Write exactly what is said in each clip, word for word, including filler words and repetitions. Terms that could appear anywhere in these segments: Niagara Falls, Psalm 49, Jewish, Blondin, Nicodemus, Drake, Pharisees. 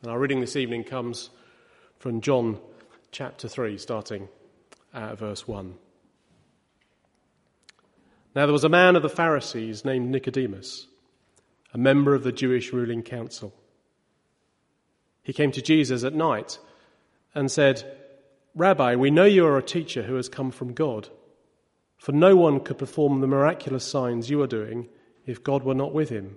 And our reading this evening comes from John chapter three, starting at verse one. Now there was a man of the Pharisees named Nicodemus, a member of the Jewish ruling council. He came to Jesus at night and said, "Rabbi, we know you are a teacher who has come from God, for no one could perform the miraculous signs you are doing if God were not with him."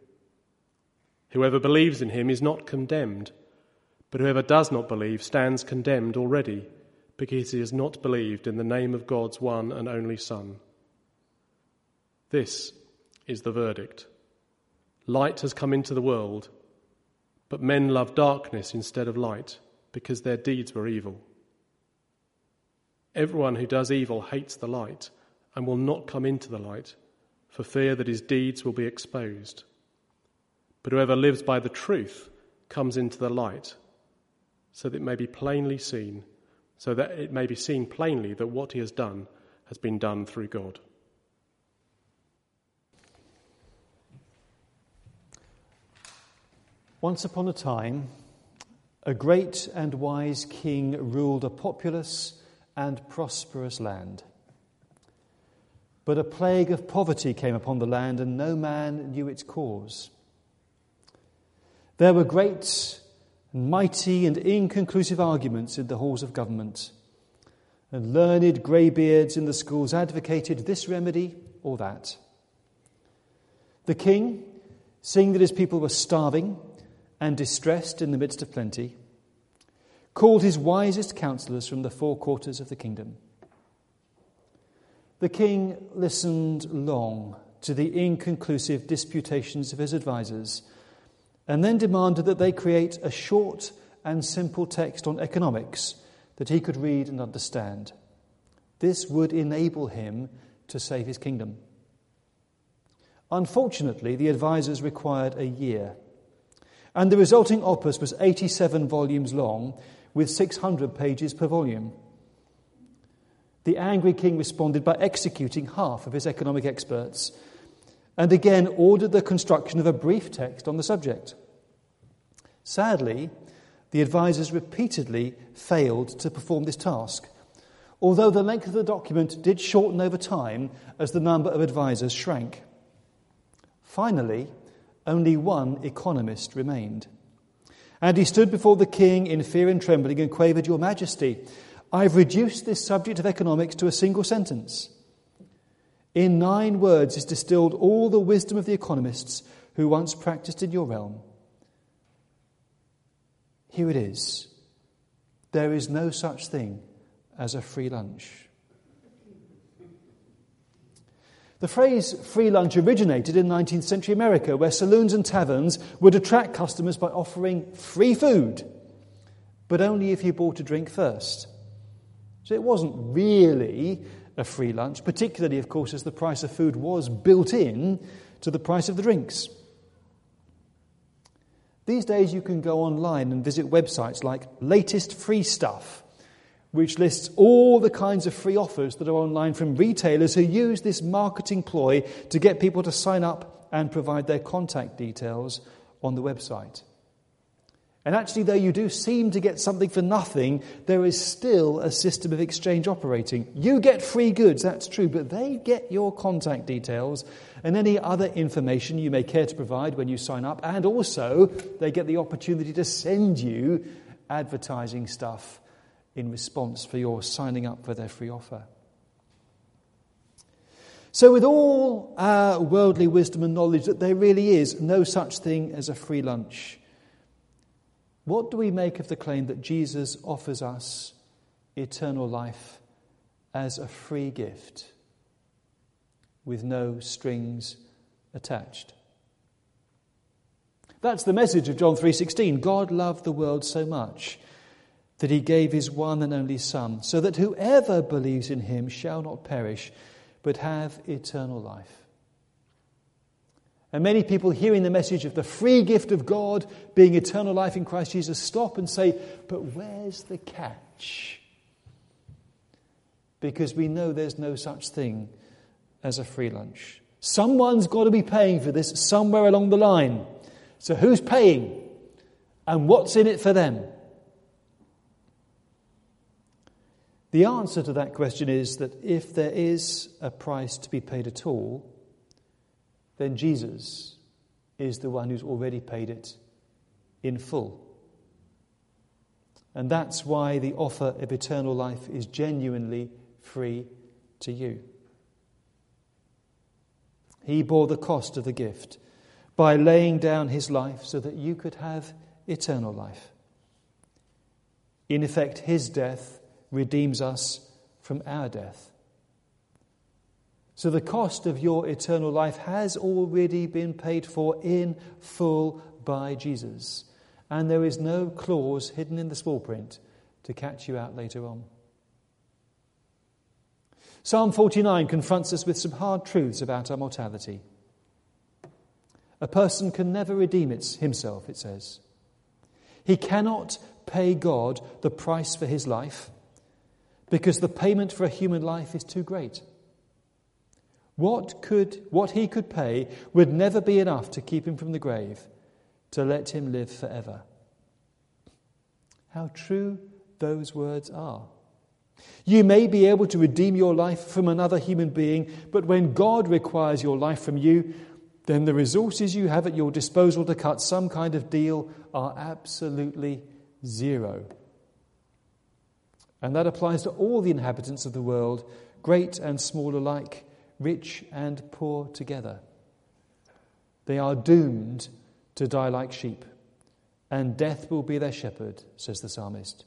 Whoever believes in him is not condemned, but whoever does not believe stands condemned already, because he has not believed in the name of God's one and only Son. This is the verdict. Light has come into the world, but men love darkness instead of light, because their deeds were evil. Everyone who does evil hates the light and will not come into the light, for fear that his deeds will be exposed. But whoever lives by the truth comes into the light, so that it may be plainly seen So that it may be seen plainly that what he has done has been done through God." Once upon a time, a great and wise king ruled a populous and prosperous land. But a plague of poverty came upon the land, and no man knew its cause. There were great mighty and inconclusive arguments in the halls of government, and learned greybeards in the schools advocated this remedy or that. The king, seeing that his people were starving and distressed in the midst of plenty, called his wisest counsellors from the four quarters of the kingdom. The king listened long to the inconclusive disputations of his advisers, and then demanded that they create a short and simple text on economics that he could read and understand. This would enable him to save his kingdom. Unfortunately, the advisers required a year, and the resulting opus was eighty-seven volumes long, with six hundred pages per volume. The angry king responded by executing half of his economic experts, and again ordered the construction of a brief text on the subject. Sadly, the advisers repeatedly failed to perform this task, although the length of the document did shorten over time as the number of advisers shrank. Finally, only one economist remained, and he stood before the king in fear and trembling and quavered, "Your Majesty, I've reduced this subject of economics to a single sentence. In nine words is distilled all the wisdom of the economists who once practised in your realm. Here it is. There is no such thing as a free lunch. The phrase free lunch originated in nineteenth century America, where saloons and taverns would attract customers by offering free food, but only if you bought a drink first. So it wasn't really a free lunch, particularly, of course, as the price of food was built in to the price of the drinks. These days you can go online and visit websites like Latest Free Stuff, which lists all the kinds of free offers that are online from retailers who use this marketing ploy to get people to sign up and provide their contact details on the website. And actually, though you do seem to get something for nothing, there is still a system of exchange operating. You get free goods, that's true, but they get your contact details and any other information you may care to provide when you sign up, and also they get the opportunity to send you advertising stuff in response for your signing up for their free offer. So with all our worldly wisdom and knowledge that there really is no such thing as a free lunch, what do we make of the claim that Jesus offers us eternal life as a free gift with no strings attached? That's the message of John three sixteen. God loved the world so much that he gave his one and only Son, so that whoever believes in him shall not perish, but have eternal life. And many people hearing the message of the free gift of God being eternal life in Christ Jesus stop and say, but where's the catch? Because we know there's no such thing as a free lunch. Someone's got to be paying for this somewhere along the line. So who's paying? And what's in it for them? The answer to that question is that if there is a price to be paid at all, then Jesus is the one who's already paid it in full. And that's why the offer of eternal life is genuinely free to you. He bore the cost of the gift by laying down his life so that you could have eternal life. In effect, his death redeems us from our death. So the cost of your eternal life has already been paid for in full by Jesus. And there is no clause hidden in the small print to catch you out later on. Psalm forty-nine confronts us with some hard truths about our mortality. A person can never redeem it himself, it says. He cannot pay God the price for his life, because the payment for a human life is too great. What could, what he could pay would never be enough to keep him from the grave, to let him live forever. How true those words are. You may be able to redeem your life from another human being, but when God requires your life from you, then the resources you have at your disposal to cut some kind of deal are absolutely zero. And that applies to all the inhabitants of the world, great and small alike, rich and poor together. They are doomed to die like sheep, and death will be their shepherd, says the psalmist.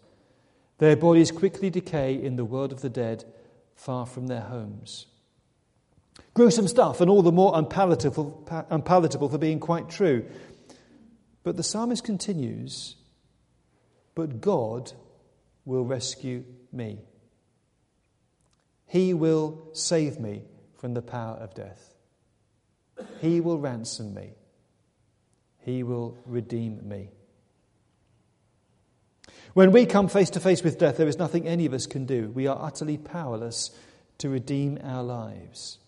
Their bodies quickly decay in the world of the dead, far from their homes. Gruesome stuff, and all the more unpalatable, unpalatable for being quite true. But the psalmist continues, but God will rescue me. He will save me from the power of death. He will ransom me. He will redeem me. When we come face to face with death, there is nothing any of us can do. We are utterly powerless to redeem our lives.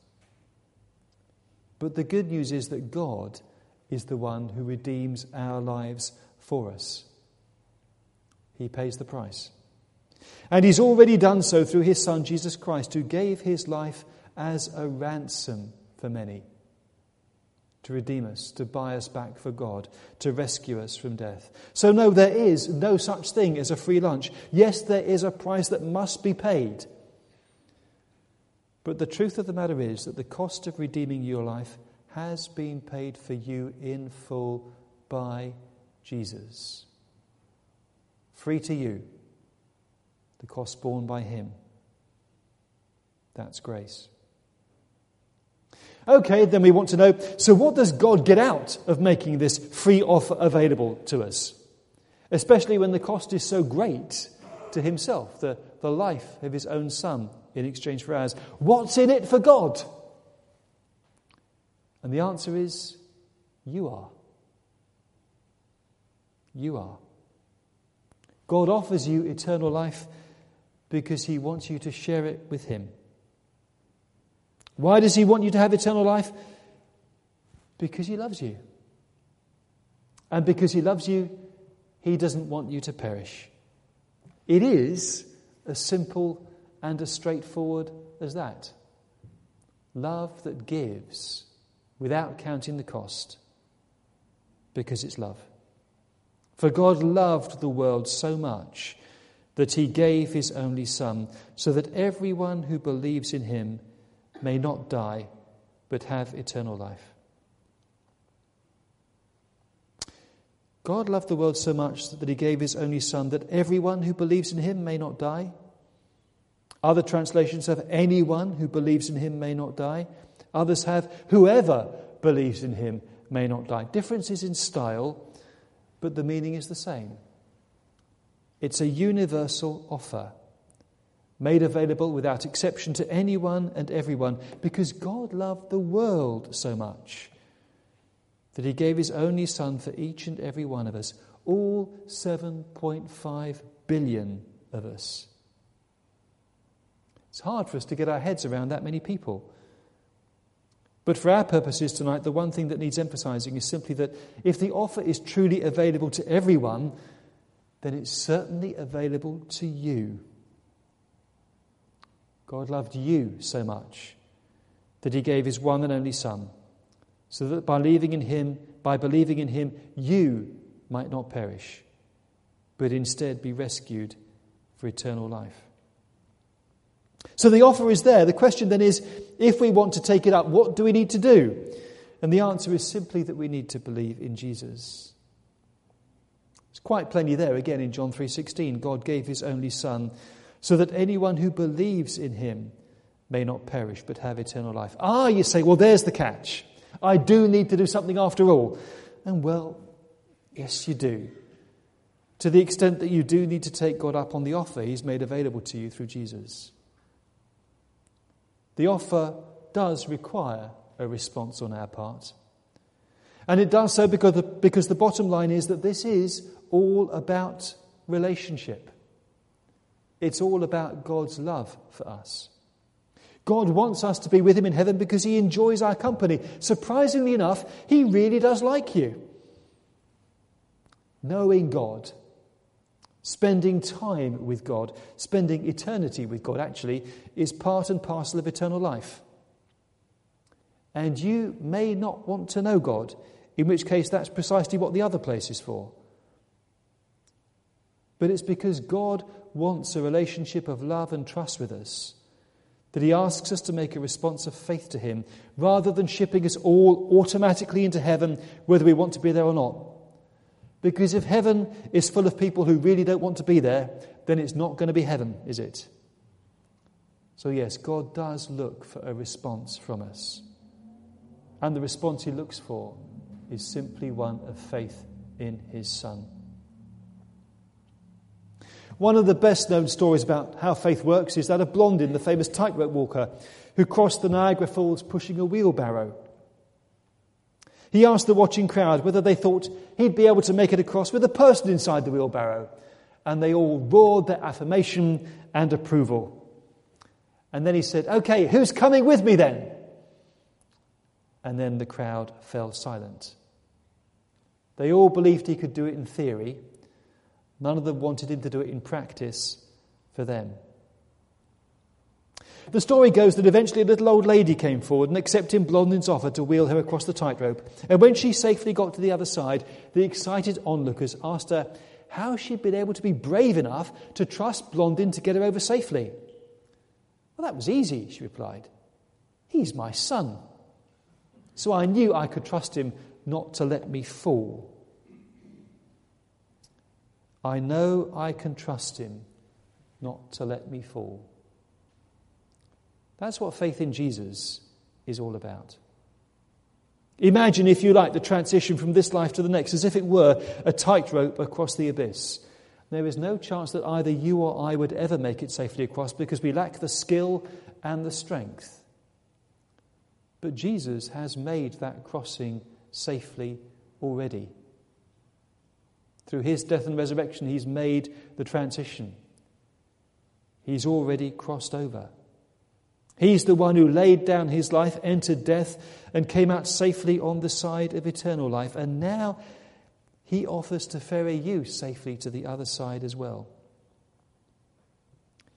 But the good news is that God is the one who redeems our lives for us. He pays the price. And he's already done so through his Son, Jesus Christ, who gave his life as a ransom for many, to redeem us, to buy us back for God, to rescue us from death. So no, there is no such thing as a free lunch. Yes, there is a price that must be paid. But the truth of the matter is that the cost of redeeming your life has been paid for you in full by Jesus. Free to you the cost borne by him. That's grace. Okay, then we want to know, so what does God get out of making this free offer available to us? Especially when the cost is so great to himself, the, the life of his own son in exchange for ours. What's in it for God? And the answer is, you are. You are. God offers you eternal life because he wants you to share it with him. Why does he want you to have eternal life? Because he loves you. And because he loves you, he doesn't want you to perish. It is as simple and as straightforward as that. Love that gives without counting the cost, because it's love. For God loved the world so much that he gave his only Son, so that everyone who believes in him may not die, but have eternal life. God loved the world so much that he gave his only Son, that everyone who believes in him may not die. Other translations have anyone who believes in him may not die. Others have whoever believes in him may not die. Differences in style, but the meaning is the same. It's a universal offer, made available without exception to anyone and everyone, because God loved the world so much that he gave his only Son for each and every one of us, all seven point five billion of us. It's hard for us to get our heads around that many people. But for our purposes tonight, the one thing that needs emphasizing is simply that if the offer is truly available to everyone, then it's certainly available to you. God loved you so much that he gave his one and only Son, so that by believing in him, by believing in him, you might not perish, but instead be rescued for eternal life. So the offer is there. The question then is, if we want to take it up, what do we need to do? And the answer is simply that we need to believe in Jesus. It's quite plainly there again in John three sixteen. God gave his only Son, so that anyone who believes in him may not perish but have eternal life. Ah, you say, well, there's the catch. I do need to do something after all. And well, yes, you do. To the extent that you do need to take God up on the offer he's made available to you through Jesus. The offer does require a response on our part. And it does so because the, because the bottom line is that this is all about relationship. It's all about God's love for us. God wants us to be with him in heaven because he enjoys our company. Surprisingly enough, he really does like you. Knowing God, spending time with God, spending eternity with God, actually, is part and parcel of eternal life. And you may not want to know God, in which case that's precisely what the other place is for. But it's because God wants a relationship of love and trust with us that he asks us to make a response of faith to him, rather than shipping us all automatically into heaven, whether we want to be there or not. Because if heaven is full of people who really don't want to be there, then it's not going to be heaven, is it? So yes, God does look for a response from us. And the response he looks for is simply one of faith in his Son. One of the best-known stories about how faith works is that of Blondin, the famous tightrope walker, who crossed the Niagara Falls pushing a wheelbarrow. He asked the watching crowd whether they thought he'd be able to make it across with a person inside the wheelbarrow, and they all roared their affirmation and approval. And then he said, "Okay, who's coming with me then?" And then the crowd fell silent. They all believed he could do it in theory. None of them wanted him to do it in practice for them. The story goes that eventually a little old lady came forward and accepted Blondin's offer to wheel her across the tightrope. And when she safely got to the other side, the excited onlookers asked her how she'd been able to be brave enough to trust Blondin to get her over safely. "Well, that was easy," she replied. "He's my son. So I knew I could trust him not to let me fall. I know I can trust him not to let me fall. That's what faith in Jesus is all about. Imagine, if you like, the transition from this life to the next, as if it were a tightrope across the abyss. There is no chance that either you or I would ever make it safely across, because we lack the skill and the strength. But Jesus has made that crossing safely already. Through his death and resurrection, he's made the transition. He's already crossed over. He's the one who laid down his life, entered death, and came out safely on the side of eternal life. And now he offers to ferry you safely to the other side as well.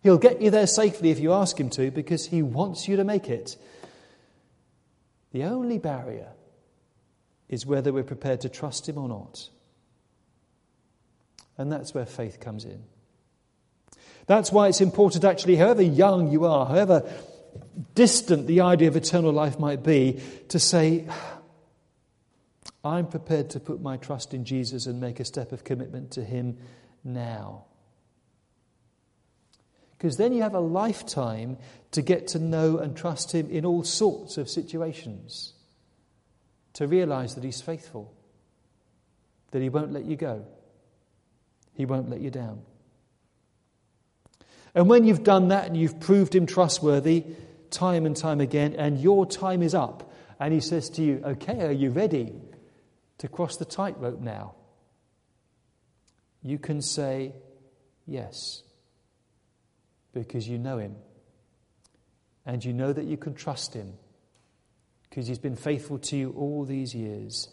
He'll get you there safely if you ask him to, because he wants you to make it. The only barrier is whether we're prepared to trust him or not. And that's where faith comes in. That's why it's important, actually, however young you are, however distant the idea of eternal life might be, to say, I'm prepared to put my trust in Jesus and make a step of commitment to him now. Because then you have a lifetime to get to know and trust him in all sorts of situations, to realize that he's faithful, that he won't let you go, he won't let you down. And when you've done that and you've proved him trustworthy time and time again, and your time is up, and he says to you, okay, are you ready to cross the tightrope now? You can say yes, because you know him, and you know that you can trust him, because he's been faithful to you all these years,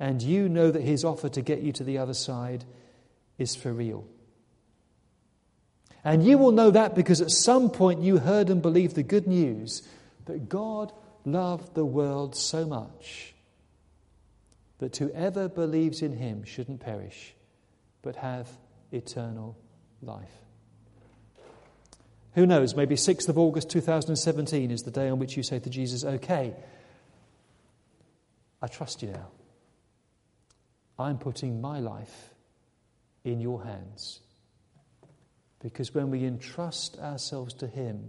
and you know that his offer to get you to the other side is for real. And you will know that because at some point you heard and believed the good news that God loved the world so much that whoever believes in him shouldn't perish but have eternal life. Who knows, maybe sixth of August two thousand seventeen is the day on which you say to Jesus, okay, I trust you now. I'm putting my life in your hands. Because when we entrust ourselves to him,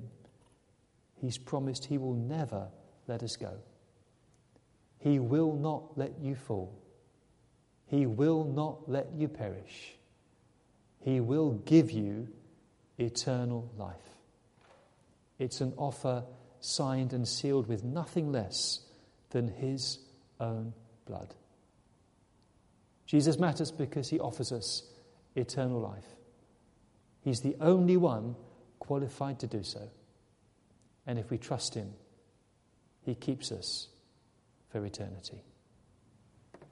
he's promised he will never let us go. He will not let you fall. He will not let you perish. He will give you eternal life. It's an offer signed and sealed with nothing less than his own blood. Jesus matters because he offers us eternal life. He's the only one qualified to do so. And if we trust him, he keeps us for eternity.